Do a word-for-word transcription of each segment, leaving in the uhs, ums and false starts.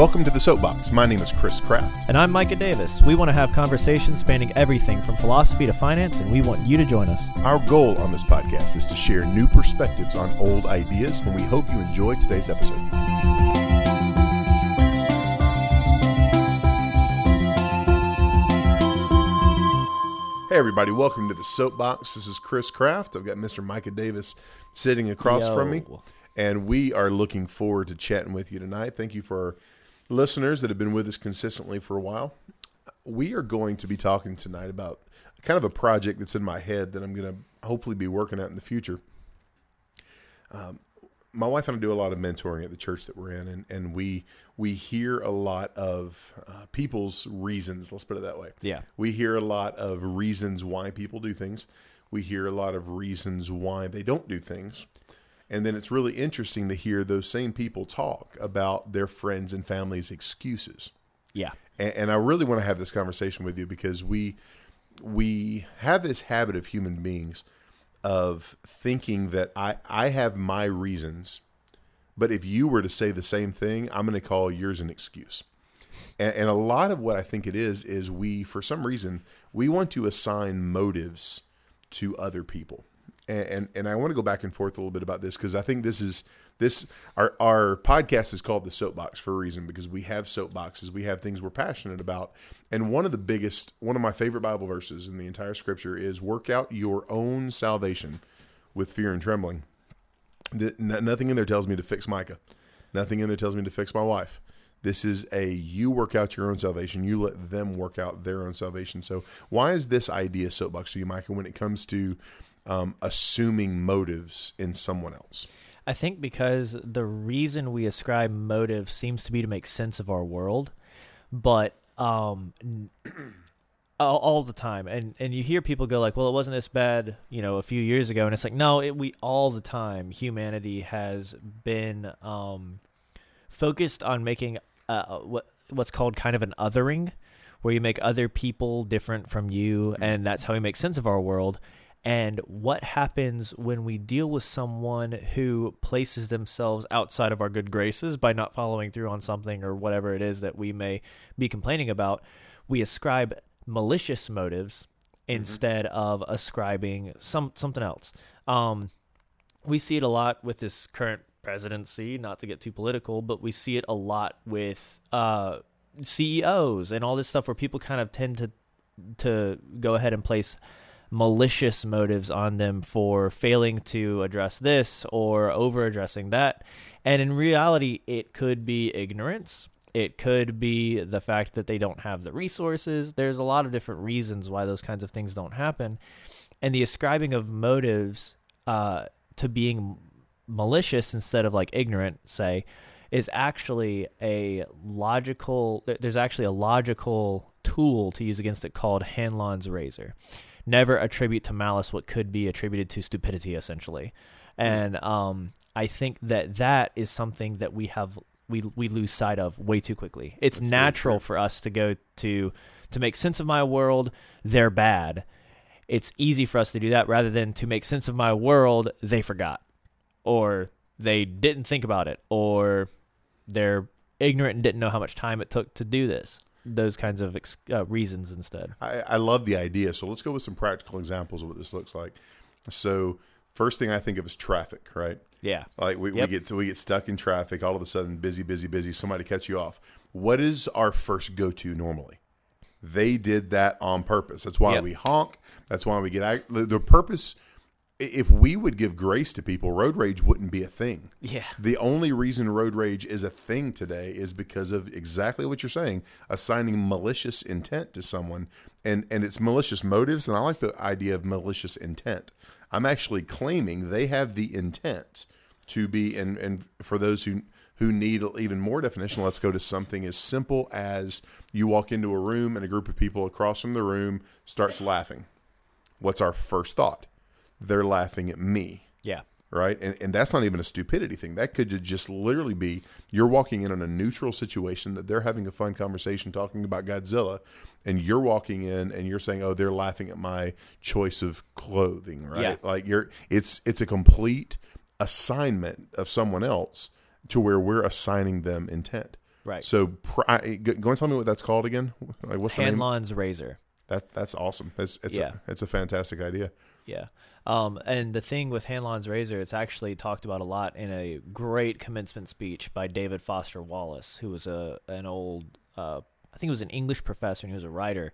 Welcome to The Soapbox. My name is Chris Kraft. And I'm Micah Davis. We want to have conversations spanning everything from philosophy to finance, and we want you to join us. Our goal on this podcast is to share new perspectives on old ideas, and we hope you enjoy today's episode. Hey everybody, welcome to The Soapbox. This is Chris Kraft. I've got Mister Micah Davis sitting across Yo. from me. And we are looking forward to chatting with you tonight. Thank you for our listeners that have been with us consistently for a while. We are going to be talking tonight about kind of a project that's in my head that I'm going to hopefully be working out in the future. Um, my wife and I do a lot of mentoring at the church that we're in, and, and we we hear a lot of uh, people's reasons. Let's put it that way. Yeah. We hear a lot of reasons why people do things. We hear a lot of reasons why they don't do things. And then it's really interesting to hear those same people talk about their friends and family's excuses. Yeah. And, and I really want to have this conversation with you because we we have this habit of human beings of thinking that I, I have my reasons, but if you were to say the same thing, I'm going to call yours an excuse. And, and a lot of what I think it is, is we, for some reason, we want to assign motives to other people. And, and and I want to go back and forth a little bit about this because I think this is this our our podcast is called The Soapbox for a reason, because we have soapboxes, we have things we're passionate about. And one of the biggest, one of my favorite Bible verses in the entire scripture is work out your own salvation with fear and trembling. The, n- nothing in there tells me to fix Micah. Nothing in there tells me to fix my wife. This is a you work out your own salvation. You let them work out their own salvation. So why is this idea soapbox to you, Micah, when it comes to Um, assuming motives in someone else? I think because the reason we ascribe motive seems to be to make sense of our world, but um, all, all the time. And and you hear people go like, well, it wasn't this bad, you know, a few years ago. And it's like, no, it, we all the time, humanity has been um, focused on making uh, what what's called kind of an othering, where you make other people different from you. And that's how we make sense of our world. And what happens when we deal with someone who places themselves outside of our good graces by not following through on something or whatever it is that we may be complaining about? We ascribe malicious motives mm-hmm. instead of ascribing some something else. Um, we see it a lot with this current presidency, not to get too political, but we see it a lot with uh, C E Os and all this stuff where people kind of tend to to go ahead and place malicious motives on them for failing to address this or over addressing that. And in reality, it could be ignorance. It could be the fact that they don't have the resources. There's a lot of different reasons why those kinds of things don't happen. And the ascribing of motives uh, to being malicious instead of like ignorant, say, is actually a logical, there's actually a logical tool to use against it called Hanlon's Razor. Never attribute to malice what could be attributed to stupidity, essentially. And um, I think that that is something that we have we we lose sight of way too quickly. It's That's natural for us to go to to make sense of my world, they're bad. It's easy for us to do that rather than to make sense of my world, they forgot. Or they didn't think about it. Or they're ignorant and didn't know how much time it took to do this. Those kinds of ex- uh, reasons instead. I, I love the idea. So let's go with some practical examples of what this looks like. So first thing I think of is traffic, right? Yeah. Like we, yep. we get we get stuck in traffic. All of a sudden, busy, busy, busy. Somebody cuts you off. What is our first go-to normally? They did that on purpose. That's why yep. we honk. That's why we get the purpose. If we would give grace to people, road rage wouldn't be a thing. Yeah. The only reason road rage is a thing today is because of exactly what you're saying, assigning malicious intent to someone. And and it's malicious motives, and I like the idea of malicious intent. I'm actually claiming they have the intent to be, and, and for those who, who need even more definition, let's go to something as simple as you walk into a room and a group of people across from the room starts laughing. What's our first thought? They're laughing at me. Yeah. Right? And and that's not even a stupidity thing. That could just literally be you're walking in on a neutral situation that they're having a fun conversation talking about Godzilla, and you're walking in and you're saying, oh, they're laughing at my choice of clothing, right? Yeah. Like you're it's it's a complete assignment of someone else to where we're assigning them intent. Right. So pri- go and tell me what that's called again. Like, what's the name? Hanlon's Razor. That that's awesome. That's it's yeah. a, it's a fantastic idea. Yeah. Um, and the thing with Hanlon's Razor, it's actually talked about a lot in a great commencement speech by David Foster Wallace, who was a an old, uh, I think it was an English professor, and he was a writer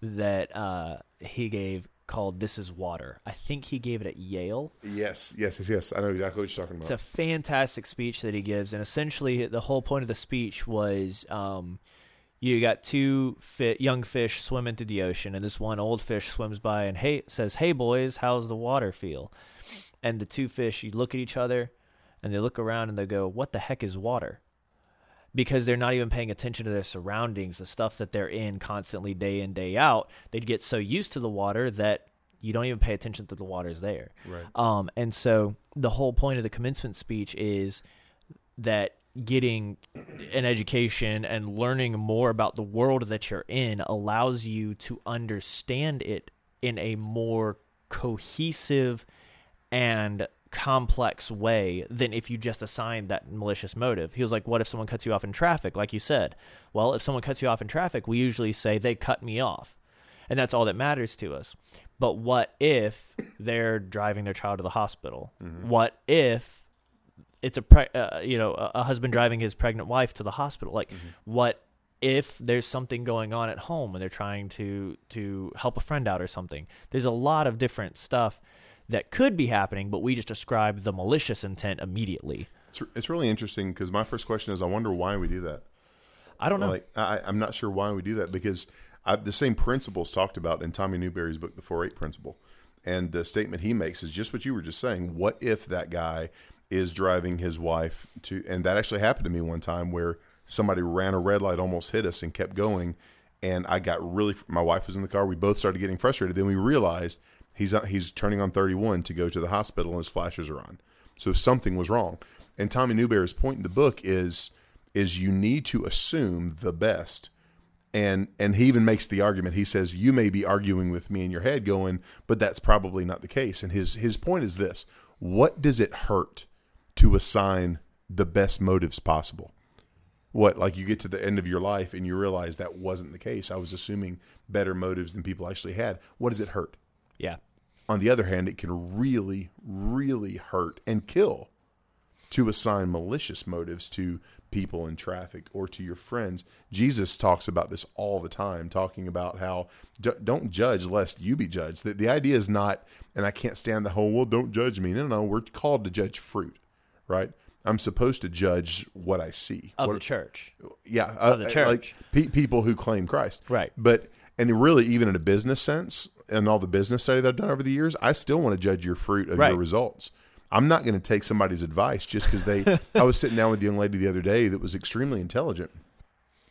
that uh, he gave called This is Water. I think he gave it at Yale. Yes, yes, yes, yes. I know exactly what you're talking about. It's a fantastic speech that he gives, and essentially the whole point of the speech was um, you got two fit, young fish swimming through the ocean, and this one old fish swims by and hey says, "Hey, boys, how's the water feel?" And the two fish, you look at each other, and they look around, and they go, "What the heck is water?" Because they're not even paying attention to their surroundings, the stuff that they're in constantly day in, day out. They'd get so used to the water that you don't even pay attention that the water's there. Right. Um, and so the whole point of the commencement speech is that getting an education and learning more about the world that you're in allows you to understand it in a more cohesive and complex way than if you just assigned that malicious motive. He was like, what if someone cuts you off in traffic, like you said? Well, if someone cuts you off in traffic, we usually say they cut me off, and that's all that matters to us. But what if they're driving their child to the hospital? Mm-hmm. What if it's a pre- uh, you know a husband driving his pregnant wife to the hospital? Like, mm-hmm. what if there's something going on at home and they're trying to to help a friend out or something? There's a lot of different stuff that could be happening, but we just described the malicious intent immediately. It's, it's really interesting because my first question is, I wonder why we do that. I don't know. Like, I, I'm not sure why we do that, because I, the same principle is talked about in Tommy Newberry's book, The four eight Principle. And the statement he makes is just what you were just saying. What if that guy is driving his wife to, and that actually happened to me one time where somebody ran a red light, almost hit us and kept going. And I got really, my wife was in the car. We both started getting frustrated. Then we realized He's he's turning on thirty-one to go to the hospital, and his flashes are on. So something was wrong. And Tommy Newberry's point in the book is is you need to assume the best. And and he even makes the argument. He says, you may be arguing with me in your head going, but that's probably not the case. And his his point is this. What does it hurt to assign the best motives possible? What, like you get to the end of your life and you realize that wasn't the case. I was assuming better motives than people actually had. What does it hurt? Yeah. On the other hand, it can really, really hurt and kill to assign malicious motives to people in traffic or to your friends. Jesus talks about this all the time, talking about how don't judge lest you be judged. The, the idea is not, and I can't stand the whole, well, don't judge me. No, no, we're called to judge fruit, right? I'm supposed to judge what I see. Of what, the church. Yeah. Of uh, the church. Like pe- people who claim Christ. Right. But, and really, even in a business sense, and all the business study that I've done over the years, I still want to judge your fruit of right. your results. I'm not going to take somebody's advice just because they, I was sitting down with a young lady the other day that was extremely intelligent,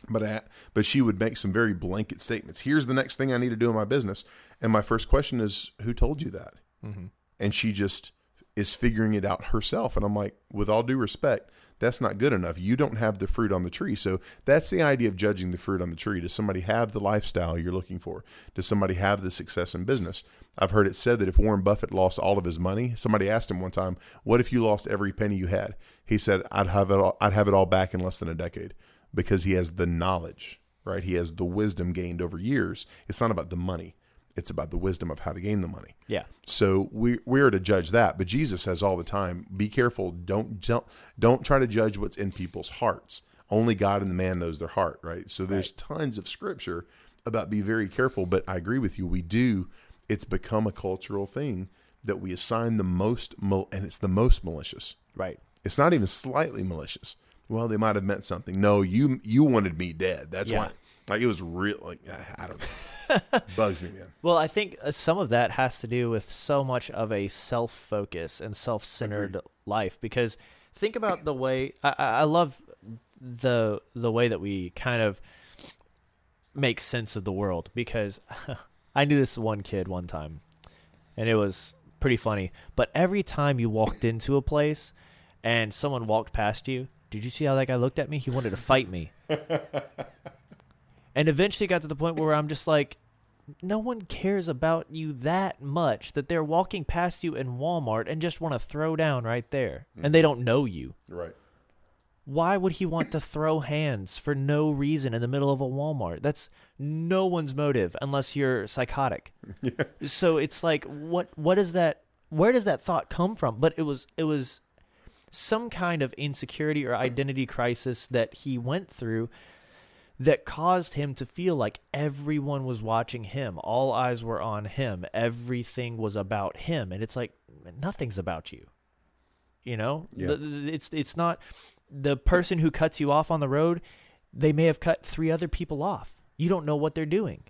but I, but she would make some very blanket statements. Here's the next thing I need to do in my business. And my first question is, who told you that? Mm-hmm. And she just is figuring it out herself. And I'm like, with all due respect, that's not good enough. You don't have the fruit on the tree. So that's the idea of judging the fruit on the tree. Does somebody have the lifestyle you're looking for? Does somebody have the success in business? I've heard it said that if Warren Buffett lost all of his money, somebody asked him one time, what if you lost every penny you had? He said, I'd have it all, I'd have it all back in less than a decade, because he has the knowledge, right? He has the wisdom gained over years. It's not about the money. It's about the wisdom of how to gain the money. Yeah. So we we're to judge that, but Jesus says all the time, be careful. Don't don't, don't try to judge what's in people's hearts. Only God and the man knows their heart, right? So there's right. tons of scripture about be very careful, but I agree with you. We do. It's become a cultural thing that we assign the most, mal- and it's the most malicious. Right. It's not even slightly malicious. Well, they might have meant something. No, you you wanted me dead. That's yeah. why. Like, it was real. Like, I don't know. Bugs me, man. Well, I think some of that has to do with so much of a self-focus and self-centered Agreed. life, because think about the way I, I love the the way that we kind of make sense of the world, because I knew this one kid one time, and it was pretty funny, but every time you walked into a place and someone walked past you, did you see how that guy looked at me? He wanted to fight me. And eventually got to the point where I'm just like, no one cares about you that much that they're walking past you in Walmart and just want to throw down right there. Mm-hmm. And they don't know you. Right. Why would he want to throw hands for no reason in the middle of a Walmart? That's no one's motive unless you're psychotic. Yeah. So it's like, what, what is that? Where does that thought come from? But it was, it was some kind of insecurity or identity crisis that he went through that caused him to feel like everyone was watching him. All eyes were on him. Everything was about him. And it's like, nothing's about you. You know, yeah. it's, it's not the person who cuts you off on the road. They may have cut three other people off. You don't know what they're doing.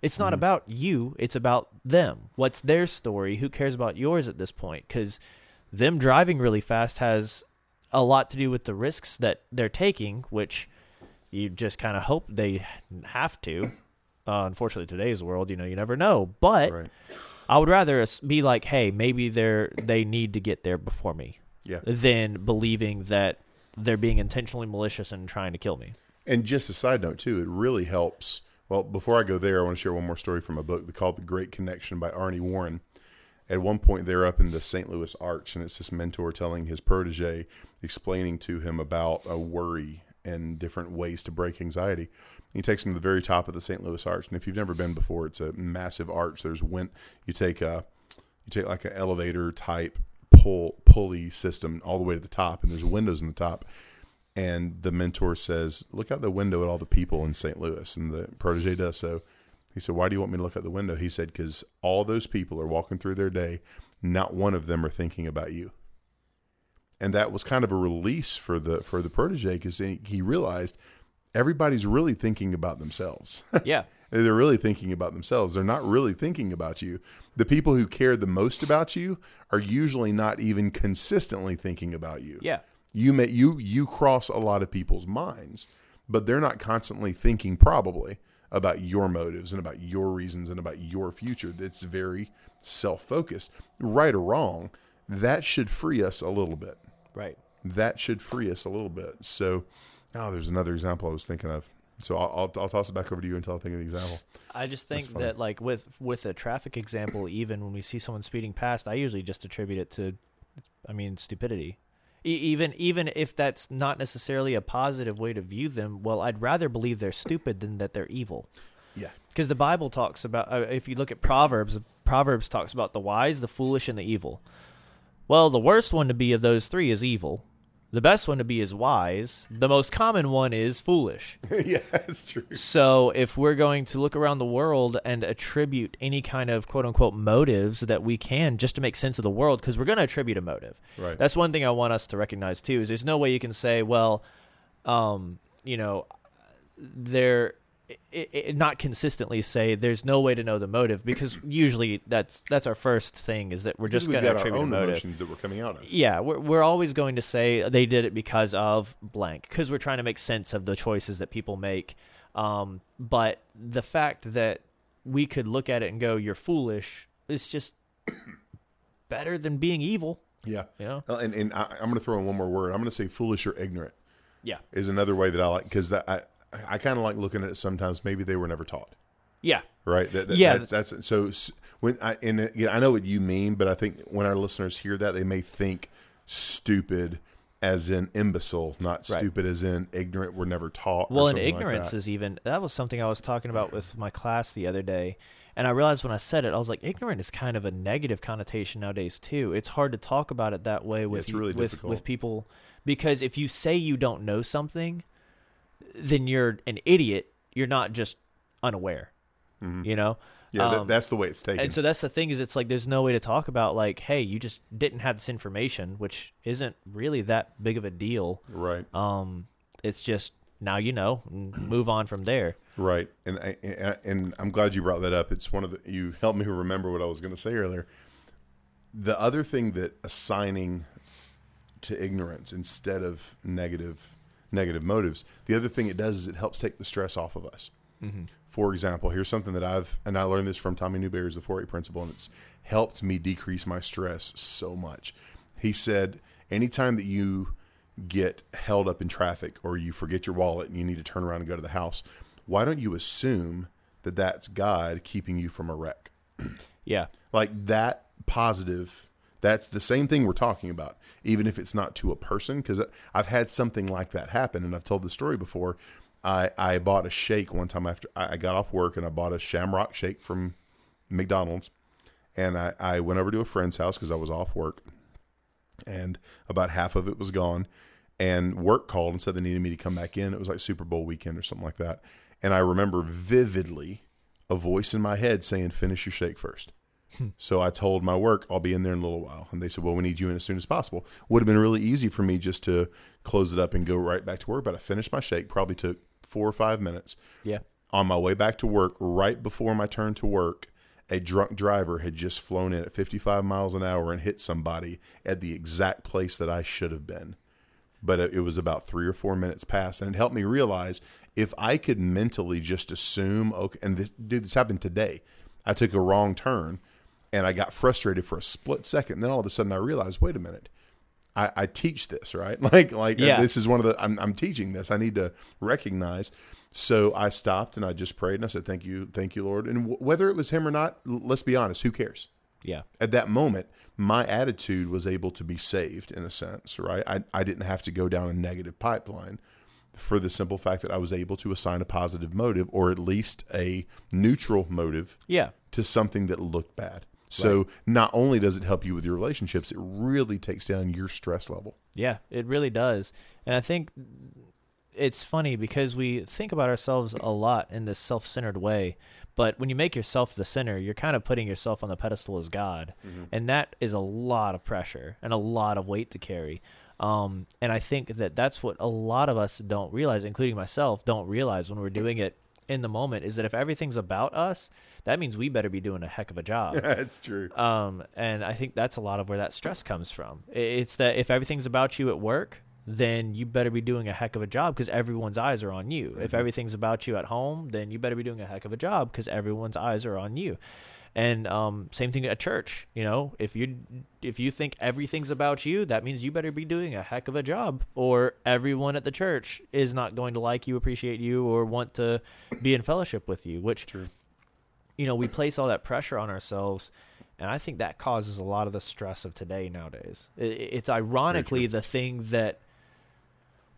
It's not mm. about you. It's about them. What's their story? Who cares about yours at this point? Because them driving really fast has a lot to do with the risks that they're taking, which you just kind of hope they have to. Uh, unfortunately, today's world, you know, you never know. But right. I would rather be like, hey, maybe they're they need to get there before me. Yeah. Than believing that they're being intentionally malicious and trying to kill me. And just a side note, too, it really helps. Well, before I go there, I want to share one more story from a book called The Great Connection by Arnie Warren. At one point, they're up in the Saint Louis Arch, and it's this mentor telling his protege, explaining to him about a worry and different ways to break anxiety. And he takes him to the very top of the Saint Louis Arch. And if you've never been before, it's a massive arch. There's wind. You take a, you take like an elevator type pull pulley system all the way to the top, and there's windows in the top, and the mentor says, look out the window at all the people in Saint Louis. And the protege does so. He said, why do you want me to look out the window? He said, because all those people are walking through their day, not one of them are thinking about you. And that was kind of a release for the for the protege, because he, he realized everybody's really thinking about themselves. Yeah. They're really thinking about themselves. They're not really thinking about you. The people who care the most about you are usually not even consistently thinking about you. Yeah. You may, you, you cross a lot of people's minds, but they're not constantly thinking probably about your motives and about your reasons and about your future. That's very self-focused. Right or wrong, that should free us a little bit. Right. That should free us a little bit. So, oh, there's another example I was thinking of. So I'll, I'll I'll toss it back over to you until I think of the example. I just think that like with with a traffic example, even when we see someone speeding past, I usually just attribute it to, I mean, stupidity. E- even even if that's not necessarily a positive way to view them, well, I'd rather believe they're stupid than that they're evil. Yeah. Because the Bible talks about, uh, if you look at Proverbs, Proverbs talks about the wise, the foolish, and the evil. Well, the worst one to be of those three is evil. The best one to be is wise. The most common one is foolish. Yeah, that's true. So if we're going to look around the world and attribute any kind of quote-unquote motives that we can just to make sense of the world, because we're going to attribute a motive. Right. That's one thing I want us to recognize, too, is there's no way you can say, well, um, you know, they're it, it, not consistently say there's no way to know the motive, because usually that's that's our first thing, is that we're just going to attribute our own motive. Emotions that we're coming out of. Yeah, we're we're always going to say they did it because of blank, because we're trying to make sense of the choices that people make. Um, but the fact that we could look at it and go, "You're foolish," is just better than being evil. Yeah, you know? And and I, I'm going to throw in one more word. I'm going to say foolish or ignorant. Yeah, is another way that I like, because that I. I kind of like looking at it sometimes. Maybe they were never taught. Yeah. Right. That, that, yeah. That's, that's so when I, and it, yeah, I know what you mean, but I think when our listeners hear that, they may think stupid as in imbecile, not right. stupid as in ignorant. We're never taught. Well, and ignorance like is even, that was something I was talking about with my class the other day. And I realized when I said it, I was like, ignorant is kind of a negative connotation nowadays too. It's hard to talk about it that way with, yeah, really with, with people, because if you say you don't know something, then you're an idiot. You're not just unaware, mm-hmm. you know? Yeah, um, that, that's the way it's taken. And so that's the thing, is it's like there's no way to talk about like, hey, you just didn't have this information, which isn't really that big of a deal. Right. Um, it's just now you know, move on from there. Right. And, I, and, I, and I'm glad you brought that up. It's one of the, you helped me remember what I was going to say earlier. The other thing that assigning to ignorance instead of negative negative motives. The other thing it does is it helps take the stress off of us. Mm-hmm. For example, here's something that I've, and I learned this from Tommy Newberry's The four eight Principle, and it's helped me decrease my stress so much. He said, anytime that you get held up in traffic or you forget your wallet and you need to turn around and go to the house, why don't you assume that that's God keeping you from a wreck? Yeah. Like that positive That's the same thing we're talking about, even if it's not to a person, because I've had something like that happen, and I've told the story before. I, I bought a shake one time after I got off work, and I bought a Shamrock shake from McDonald's, and I, I went over to a friend's house because I was off work, and about half of it was gone, and work called and said they needed me to come back in. It was like Super Bowl weekend or something like that, and I remember vividly a voice in my head saying, finish your shake first. So I told my work, I'll be in there in a little while. And they said, well, we need you in as soon as possible. Would have been really easy for me just to close it up and go right back to work. But I finished my shake, probably took four or five minutes. Yeah. On my way back to work, right before my turn to work, a drunk driver had just flown in at fifty-five miles an hour and hit somebody at the exact place that I should have been. But it was about three or four minutes past. And it helped me realize if I could mentally just assume, okay, and this, dude, this happened today. I took a wrong turn. And I got frustrated for a split second. Then all of a sudden I realized, wait a minute, I, I teach this, right? Like, like yeah. this is one of the, I'm, I'm teaching this. I need to recognize. So I stopped and I just prayed and I said, thank you. Thank you, Lord. And w- whether it was him or not, l- let's be honest, who cares? Yeah. At that moment, my attitude was able to be saved in a sense, right? I, I didn't have to go down a negative pipeline for the simple fact that I was able to assign a positive motive, or at least a neutral motive, yeah, to something that looked bad. So right. Not only does it help you with your relationships, it really takes down your stress level. Yeah, it really does. And I think it's funny because we think about ourselves a lot in this self-centered way. But when you make yourself the center, you're kind of putting yourself on the pedestal as God. Mm-hmm. And that is a lot of pressure and a lot of weight to carry. Um, and I think that that's what a lot of us don't realize, including myself, don't realize when we're doing it in the moment, is that if everything's about us, that means we better be doing a heck of a job. That's true. Um, and I think that's a lot of where that stress comes from. It's that if everything's about you at work, then you better be doing a heck of a job because everyone's eyes are on you. Mm-hmm. If everything's about you at home, then you better be doing a heck of a job because everyone's eyes are on you. And um, same thing at church. You know, if you if you think everything's about you, that means you better be doing a heck of a job, or everyone at the church is not going to like you, appreciate you, or want to be in fellowship with you, which, True. You know, we place all that pressure on ourselves. And I think that causes a lot of the stress of today nowadays. It's ironically the thing that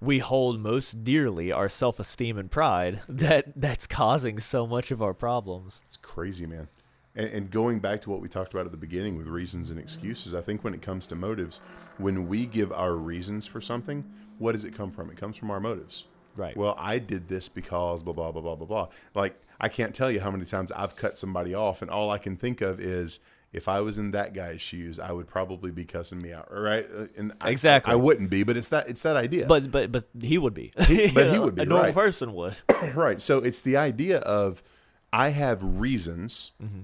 we hold most dearly, our self-esteem and pride, that that's causing so much of our problems. It's crazy, man. And, and going back to what we talked about at the beginning with reasons and excuses, I think when it comes to motives, when we give our reasons for something, what does it come from? It comes from our motives. Right. Well, I did this because blah, blah, blah, blah, blah, blah. Like, I can't tell you how many times I've cut somebody off, and all I can think of is, if I was in that guy's shoes, I would probably be cussing me out, right? And I, exactly, I wouldn't be, but it's that it's that idea. But but but he would be. He, but he would be. A normal right. person would. Right. So it's the idea of, I have reasons. Mm-hmm.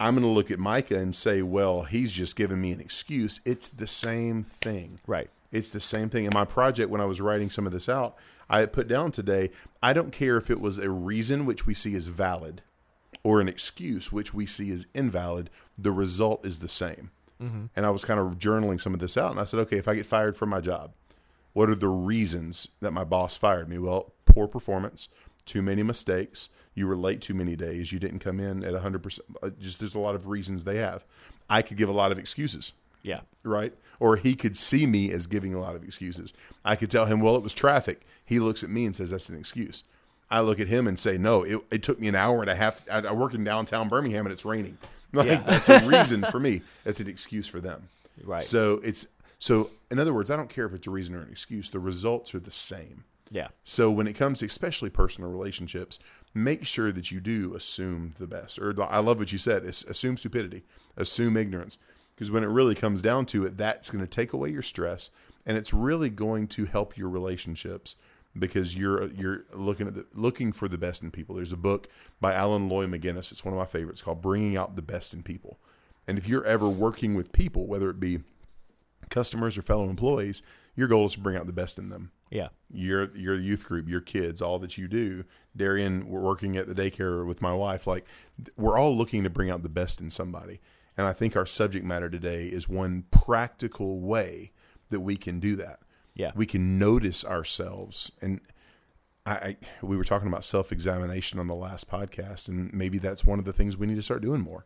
I'm going to look at Micah and say, well, he's just giving me an excuse. It's the same thing. Right. It's the same thing. In my project, when I was writing some of this out, I put down today, I don't care if it was a reason which we see as valid or an excuse which we see as invalid. The result is the same. Mm-hmm. And I was kind of journaling some of this out. And I said, okay, if I get fired from my job, what are the reasons that my boss fired me? Well, poor performance, too many mistakes, you were late too many days, you didn't come in at one hundred percent. Just there's a lot of reasons they have. I could give a lot of excuses. Yeah. Right? Or he could see me as giving a lot of excuses. I could tell him, well, it was traffic. He looks at me and says, that's an excuse. I look at him and say, no, it, it took me an hour and a half. I, I work in downtown Birmingham and it's raining. Like, yeah. That's a reason for me. That's an excuse for them. Right. So it's, so in other words, I don't care if it's a reason or an excuse. The results are the same. Yeah. So when it comes to especially personal relationships, make sure that you do assume the best. Or I love what you said. Assume stupidity. Assume ignorance. Because when it really comes down to it, that's going to take away your stress. And it's really going to help your relationships because you're you're looking at the, looking for the best in people. There's a book by Alan Loy McGinnis. It's one of my favorites called Bringing Out the Best in People. And if you're ever working with people, whether it be customers or fellow employees, your goal is to bring out the best in them. Yeah. Your your youth group, your kids, all that you do. Darian, we're working at the daycare with my wife. Like, we're all looking to bring out the best in somebody. And I think our subject matter today is one practical way that we can do that. Yeah. We can notice ourselves. And I, I we were talking about self-examination on the last podcast, and maybe that's one of the things we need to start doing more.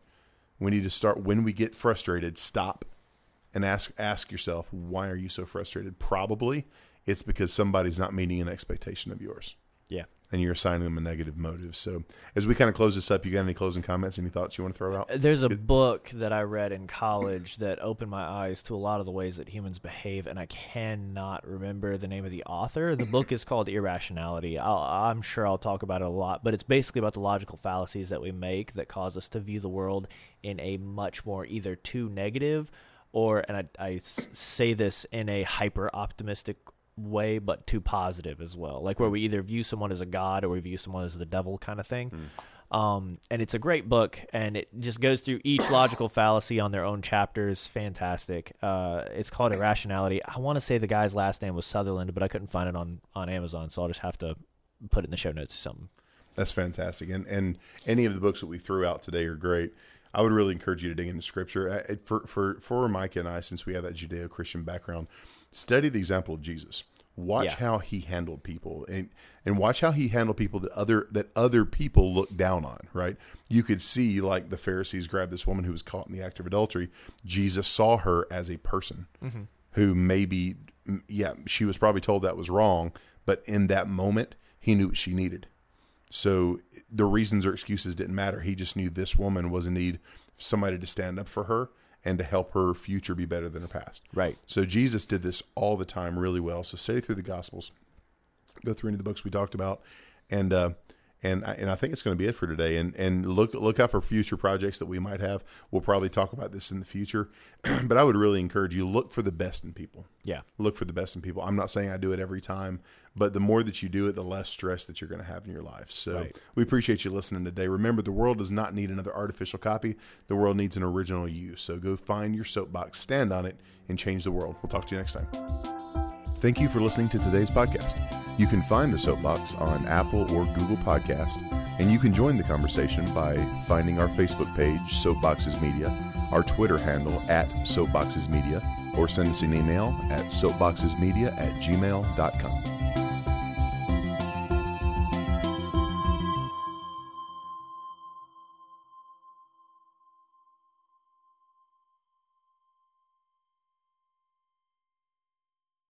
We need to start, when we get frustrated, stop and ask ask yourself, why are you so frustrated? Probably it's because somebody's not meeting an expectation of yours. Yeah. And you're assigning them a negative motive. So as we kind of close this up, you got any closing comments, any thoughts you want to throw out? There's a book that I read in college that opened my eyes to a lot of the ways that humans behave, and I cannot remember the name of the author. The book is called Irrationality. I'll, I'm sure I'll talk about it a lot, but it's basically about the logical fallacies that we make that cause us to view the world in a much more either too negative or, and I, I say this in a hyper-optimistic way, but too positive as well, like where we either view someone as a god or we view someone as the devil kind of thing. Mm. Um and it's a great book, and it just goes through each logical fallacy on their own chapters. Fantastic. Uh it's called Irrationality. I want to say the guy's last name was Sutherland, but I couldn't find it on on Amazon, so I'll just have to put it in the show notes or something. That's fantastic. And and any of the books that we threw out today are great. I would really encourage you to dig into scripture. I, for for for Micah and I, since we have that Judeo-Christian background, study the example of Jesus. Watch yeah. how he handled people, and, and watch how he handled people that other that other people looked down on, right? You could see, like, the Pharisees grabbed this woman who was caught in the act of adultery. Jesus saw her as a person mm-hmm. who maybe, yeah, she was probably told that was wrong, but in that moment, he knew what she needed. So the reasons or excuses didn't matter. He just knew this woman was in need of somebody to stand up for her and to help her future be better than her past. Right. So Jesus did this all the time really well. So study through the Gospels, go through any of the books we talked about, and uh, and I, and I think it's going to be it for today. And and look look out for future projects that we might have. We'll probably talk about this in the future, but I would really encourage you, look for the best in people. Yeah. Look for the best in people. I'm not saying I do it every time, but the more that you do it, the less stress that you're going to have in your life. So right. We appreciate you listening today. Remember, the world does not need another artificial copy. The world needs an original you. So go find your soapbox, stand on it, and change the world. We'll talk to you next time. Thank you for listening to today's podcast. You can find the Soapbox on Apple or Google Podcasts, and you can join the conversation by finding our Facebook page, Soapboxes Media, our Twitter handle at Soapboxes Media, or send us an email at soapboxesmedia at gmail dot com.